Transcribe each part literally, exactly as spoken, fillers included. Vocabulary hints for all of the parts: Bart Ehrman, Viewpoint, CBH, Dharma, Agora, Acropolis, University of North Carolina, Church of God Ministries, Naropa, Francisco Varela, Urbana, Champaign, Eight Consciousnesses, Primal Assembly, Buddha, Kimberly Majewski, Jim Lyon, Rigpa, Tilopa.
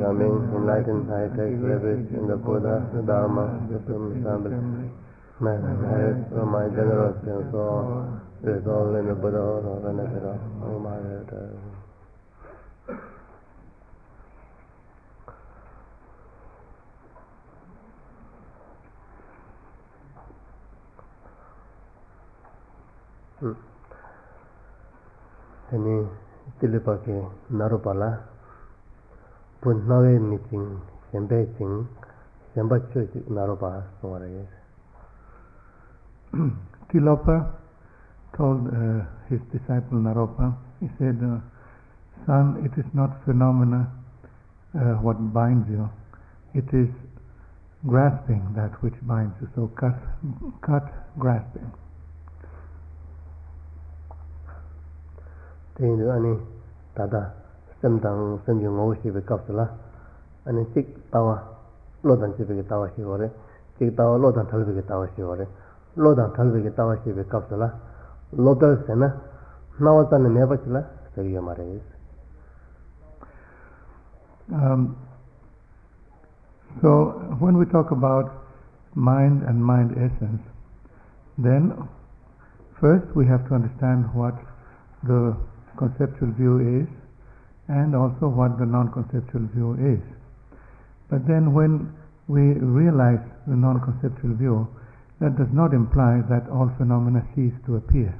becoming enlightened, I take refuge in the Buddha, the Dharma, the Primal Assembly. May I inherit from my generosity and so on. It is all in the Buddha, the benefit of all my heritage. Ini Tilopa ke Naropa lah pun nawe meeting sembe ting semba cuy Naropa semua lagi. Tilopa told uh, his disciple Naropa, he said, uh, "Son, it is not phenomena uh, what binds you; it is grasping that which binds you. So cut, cut grasping." Tindu ani tada semtang semjung ngawsi bekapsula ani cik tawa lodan cik bekitawa siware cik tawa lodan thal bekitawa siware lodan thal bekitawa siware kapsula lodal sena nawatan nebachila seriya marais. So when we talk about mind and mind essence, then first we have to understand what the conceptual view is, and also what the non-conceptual view is. But then when we realize the non-conceptual view, that does not imply that all phenomena cease to appear.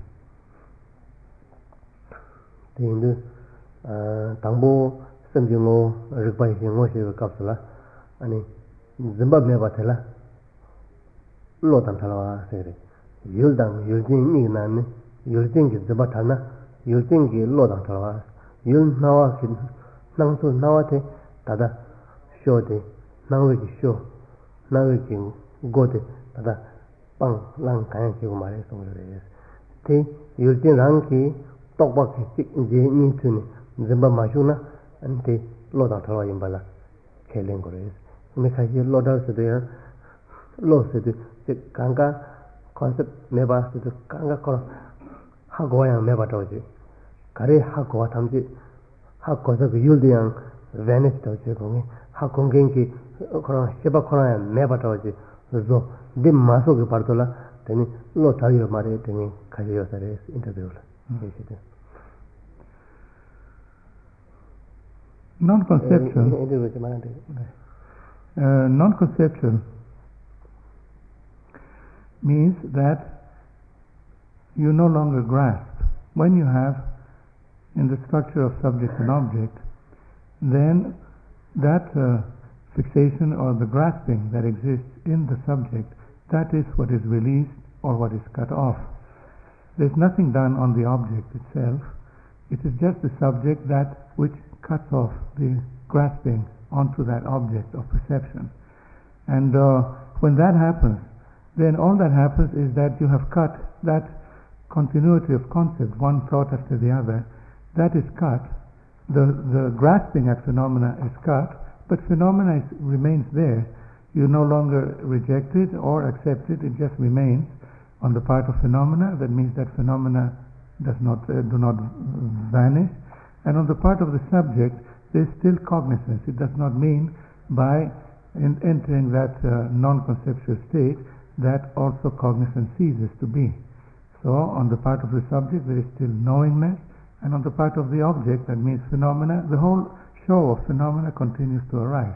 Then Tangbo Sanjingo Rigpa Sanjingo Shiva Kapsula and Zimbabwe Batela Lotan Talawa Seri Yildang Yilding Nani Yilding Zibatana you think you load on Tala, you know, none to nowate, Tada, show the Naviki show, Naviki got it, Tada, Pang, Lang, Kanki, Maris, or this. T. You think Ranki, Tokbaki, the Nintuni, Zimba Majuna, and the load on Tala in Bala, Kalingoris. Make a load out there, lost it, the Kanga concept never to the Kanga color. Hagoyang never told you. Kare Hakoatamji Hakozak Yuldiang vanished out you. Hakongenki Shebakoran never told you. So, the Masuki Partola, then Lotario Mari, then Kayosare interviewed. Non conceptual. Uh, non conceptual means that you no longer grasp. When you have in the structure of subject and object, then that uh, fixation or the grasping that exists in the subject, that is what is released or what is cut off. There's nothing done on the object itself. It is just the subject that which cuts off the grasping onto that object of perception. And uh, when that happens, then all that happens is that you have cut that continuity of concept, one thought after the other, that is cut. The, the grasping at phenomena is cut, but phenomena is, remains there. You no longer reject it or accept it, it just remains on the part of phenomena. That means that phenomena does not, uh, do not vanish. And on the part of the subject, there is still cognizance. It does not mean by in, entering that uh, non-conceptual state that also cognizance ceases to be. So, on the part of the subject, there is still knowingness, and on the part of the object, that means phenomena, the whole show of phenomena continues to arise.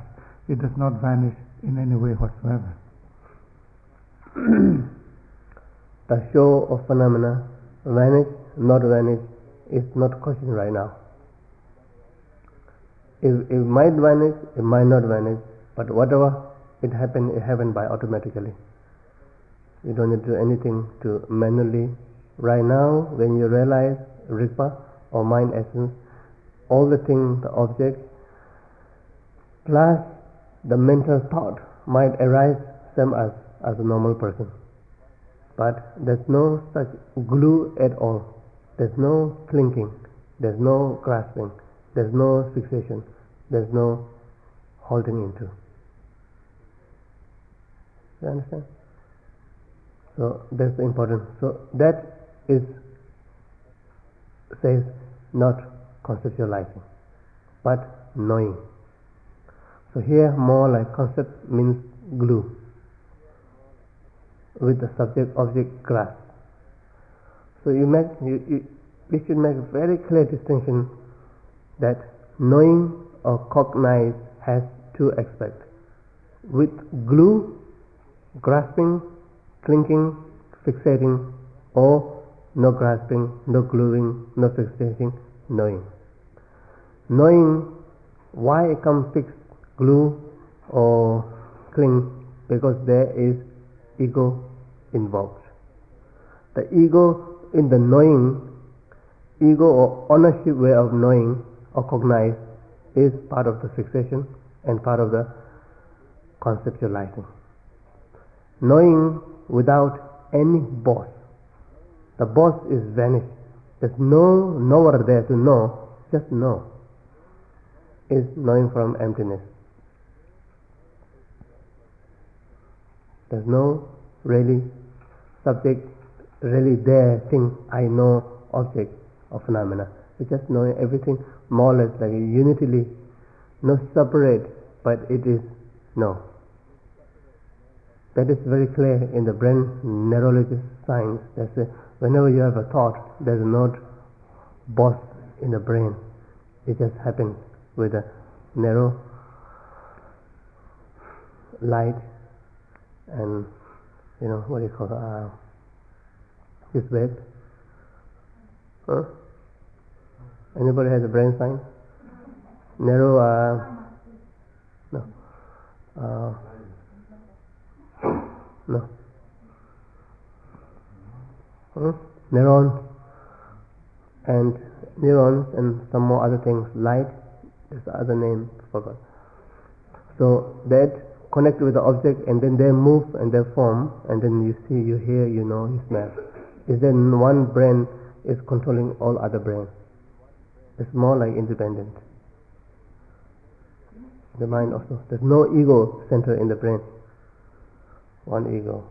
It does not vanish in any way whatsoever. The show of phenomena, vanish, not vanish, is not question right now. It, it might vanish, it might not vanish, but whatever it happened, it happened by automatically. You don't need to do anything to manually. Right now, when you realize Rigpa or mind essence, all the things, the object, plus the mental thought might arise same as, as a normal person. But there's no such glue at all. There's no clinking. There's no grasping. There's no fixation. There's no holding into. You understand? So that's important. So that is says not conceptualizing, but knowing. So here more like concept means glue with the subject-object grasp. So you make you, you we should make a very clear distinction that knowing or cognize has two aspects. With glue, grasping, clinking, fixating, or no grasping, no gluing, no fixating, knowing. Knowing why it comes fixed, glue or cling, because there is ego involved. The ego in the knowing, ego or ownership way of knowing or cognize is part of the fixation and part of the conceptualizing. Knowing without any boss, the boss is vanished. There's no knower there to know, just know. Is knowing from emptiness. There's no really subject, really there thing, I know, object or phenomena. It's just knowing everything more or less like unitily, no separate, but it is no. That is very clear in the brain neurologist science. That's a, whenever you have a thought, there's no boss in the brain. It just happens with a narrow light and, you know, what do you call it? Uh, this wave. Huh? Anybody has a brain sign? Narrow, uh, no. Uh, no. Huh? Neurons and neurons and some more other things. Light is the other name, forgot. So that connect with the object and then they move and they form and then you see, you hear, you know, you smell. Is then one brain is controlling all other brains. It's more like independent. The mind also. There's no ego center in the brain. One ego.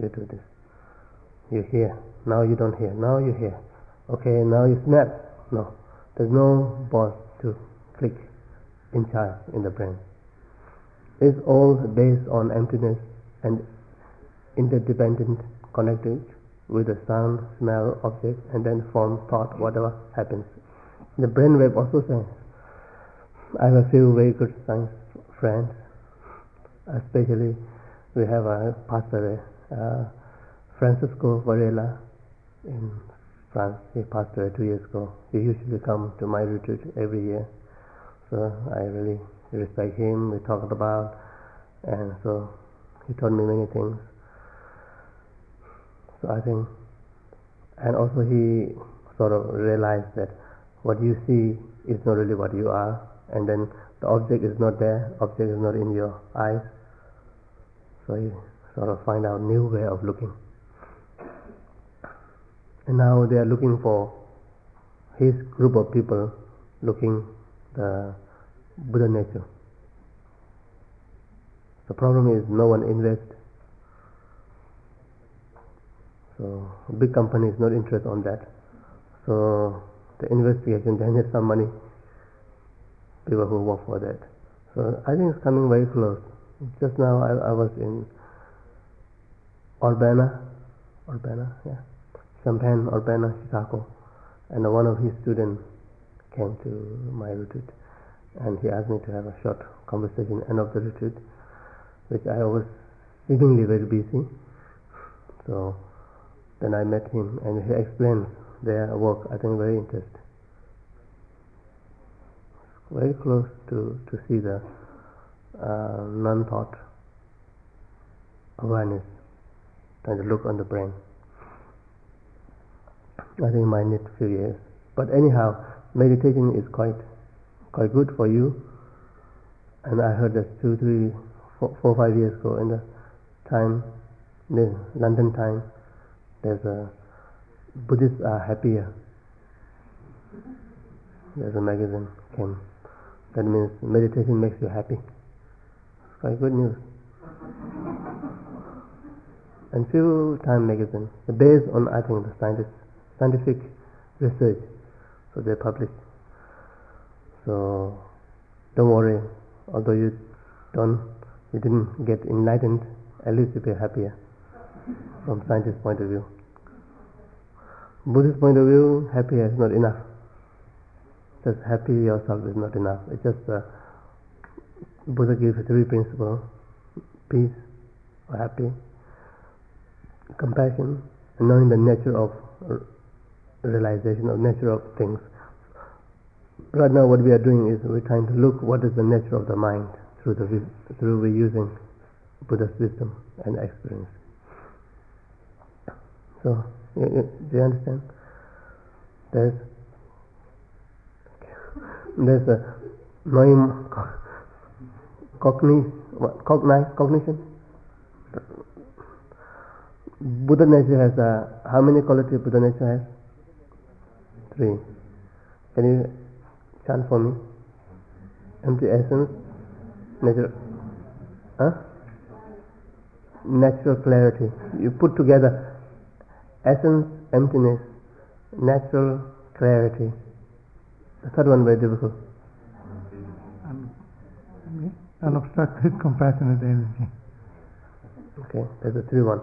You do this. You hear. Now you don't hear. Now you hear. Okay, now you smell. No. There's no boss to click in charge in the brain. It's all based on emptiness and interdependent connected with the sound, smell, object, and then form, thought, whatever happens. The brainwave also says, I have a few very good science friends, especially we have a pastor, uh, Francisco Varela in France. He passed away two years ago. He usually comes to my retreat every year, so I really respect him. We talked about, and so he taught me many things. So I think, and also he sort of realized that what you see is not really what you are, and then the object is not there, object is not in your eyes. So you sort of find out new way of looking. And now they are looking for his group of people looking the Buddha nature. The problem is no one invests. So big company is not interested on that. So the investigation, they need some money, people who work for that. So I think it's coming very close. Just now I, I was in Urbana, Urbana, yeah, Champaign, Urbana, Chicago, and one of his students came to my retreat, and he asked me to have a short conversation end of the retreat, which I was seemingly very busy. So then I met him, and he explained their work. I think very interesting, very close to, to see the uh, non-thought awareness, trying to look on the brain. I think it might need a few years, but anyhow, meditation is quite quite good for you. And I heard that two, three, four, four five years ago in the time, the London time. There's a Buddhists are happier. There's a magazine came. That means meditation makes you happy. It's quite good news. And few time magazine, based on I think the scientist, scientific research, so they publish. So don't worry, although you don't, you didn't get enlightened, at least you get happier from scientist's point of view. Buddhist point of view, happy is not enough. Just happy yourself is not enough. It's just uh, Buddha gives three principles: peace or happy, compassion, and knowing the nature of realization or nature of things. Right now what we are doing is we're trying to look what is the nature of the mind through the through we're using Buddha's wisdom and experience. So you, you, do you understand? There's there's a knowing cognition, cognition. Buddha nature has a, how many qualities Buddha nature has? Three. Can you chant for me? Empty essence, nature, huh? Natural clarity. You put together essence, emptiness, natural clarity. The third one very difficult. Um, unobstructed compassionate energy. Okay, that's the three one.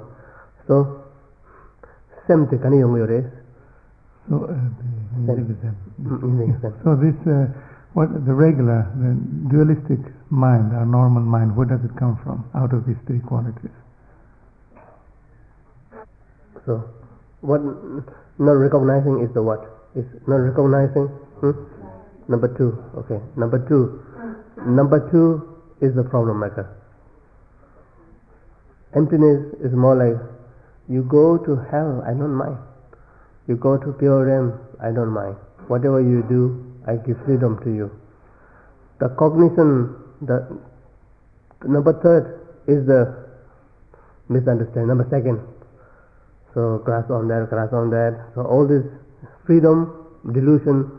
So, semte kani yongyo res. So, uh, the, the so this, uh, what the regular, the dualistic mind, our normal mind, where does it come from? Out of these three qualities. So, what not recognizing is the what? Is not recognizing. Hmm? Number two. Okay, number two. Number two is the problem maker. Emptiness is more like, you go to hell, I don't mind. You go to pure realm, I don't mind. Whatever you do, I give freedom to you. The cognition, the, the number third is the misunderstanding. Number second, so grasp on that, grasp on that. So all this freedom, delusion,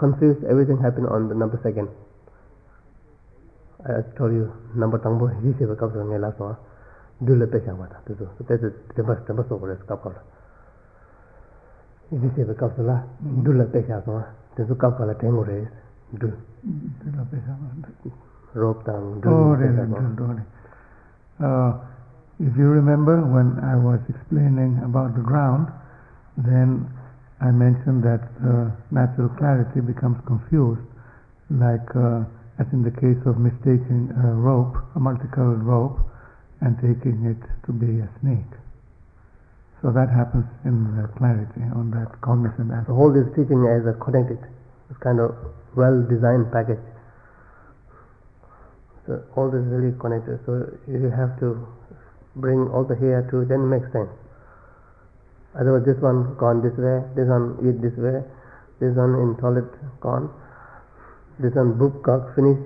confused, everything happened on the number second. I told you, number tangbo he se ka kang la so dul pe sha mata. So that is the best, the best of this couple. This is the Kapsala, Dula Pesha, the Kapala Tango race, Dula Pesha, rope down, Dula. If you remember when I was explaining about the ground, then I mentioned that uh, natural clarity becomes confused, like uh, as in the case of mistaking a rope, a multicolored rope, and taking it to be a snake. So that happens in the clarity, on that cognizant aspect. So all this teaching is a connected, it's kind of well-designed package. So all this is really connected. So you have to bring all the here to then make sense. Otherwise, this one gone this way, this one eat this way, this one in toilet gone, this one book cock finish.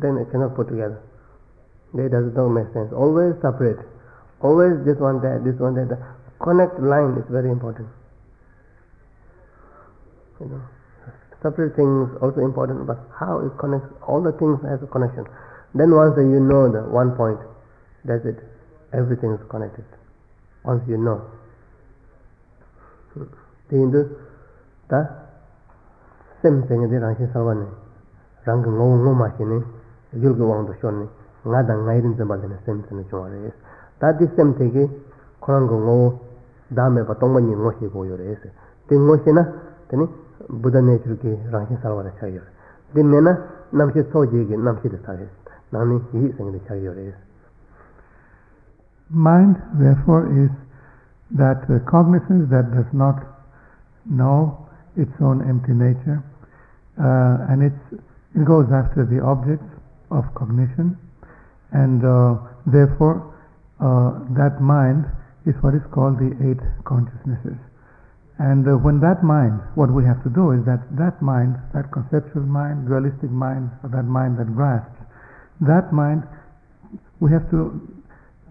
Then it cannot put together. It does not make sense. Always separate. Always this one there, this one there. That. Connect line is very important. You know, separate things also important, but how it connects, all the things has a connection. Then once you know the one point, that's it. Everything is connected. Once you know. The Hindu, the same thing is the Ranshi Salvani. Rangi Ngo Machini, Yulga Wang Dushoni, Ngada Ngairin Zabalin, the same thing is the That is the same thing is Korango Ngo. Dharma pa tongma ni ngoshi go yore ese. Then ngoshi na, then Buddha nature ki rangshin salva da chai yore. Then nena namshi soji ki namshi da chai ese. Nani yi sang da chai yore ese. Mind, therefore, is that uh, cognizance that does not know its own empty nature, uh, and it's, it goes after the objects of cognition, and uh, therefore uh, that mind is what is called the Eight Consciousnesses. And uh, when that mind, what we have to do is that that mind, that conceptual mind, dualistic mind, or that mind that grasps, that mind, we have to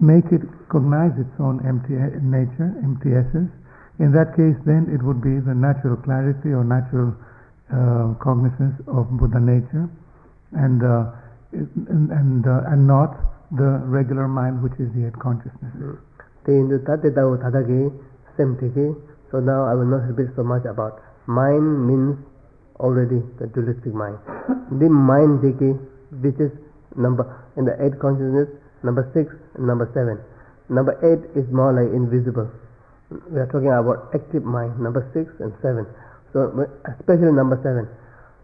make it cognize its own empty nature, empty essence. In that case, then it would be the natural clarity or natural uh, cognizance of Buddha nature, and uh, and and, uh, and not the regular mind, which is the Eight Consciousnesses. So now I will not repeat so much about mind means already the dualistic mind. The mind which is number in the eight consciousness, number six and number seven. Number eight is more like invisible. We are talking about active mind, number six and seven. So especially number seven.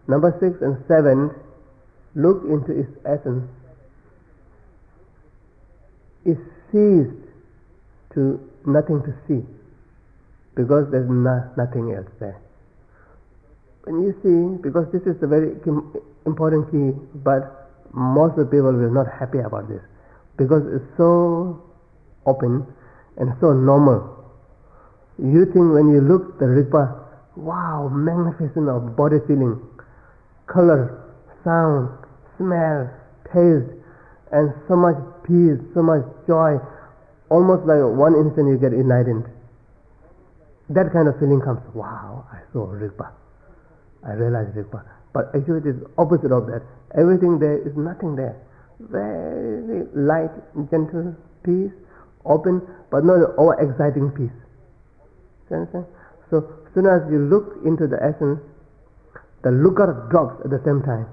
Number six and seven look into its essence. It ceased to nothing to see, because there's no, nothing else there. When you see, because this is a very important key, but most of the people will not happy about this, because it's so open and so normal. You think when you look the Rigpa, wow, magnificent of body feeling, color, sound, smell, taste, and so much peace, so much joy. Almost like one instant you get enlightened. That kind of feeling comes. Wow, I saw Rigpa. I realized Rigpa. But actually it is opposite of that. Everything there is nothing there. Very light, gentle, peace, open, but not over exciting peace. You understand? So as soon as you look into the essence, the looker drops at the same time.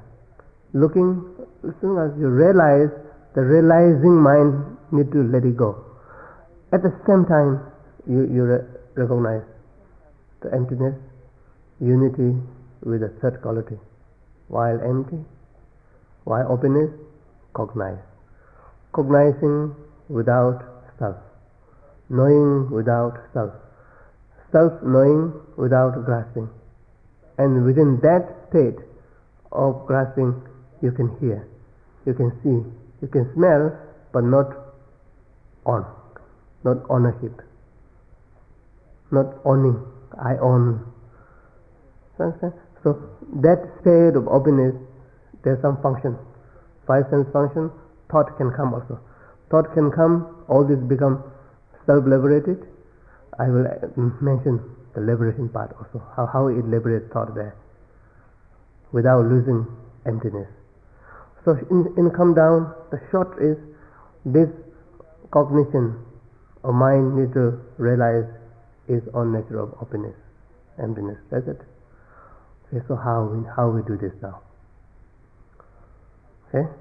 Looking, as soon as you realize, the realizing mind need to let it go. At the same time, you, you re- recognize the emptiness, unity, with a third quality. While empty, while openness, cognize. Cognizing without self. Knowing without self. Self-knowing without grasping. And within that state of grasping, you can hear, you can see, you can smell, but not on. Not ownership. Not owning. I own. Understand? So that state of openness, there's some function, five sense function, thought can come also. Thought can come, all this become self-liberated. I will mention the liberation part also, how, how it liberates thought there, without losing emptiness. So in, in come down, the short is this cognition of mind needs to realize its own nature of openness, emptiness, that's it. Okay, so how we, how we do this now? Okay?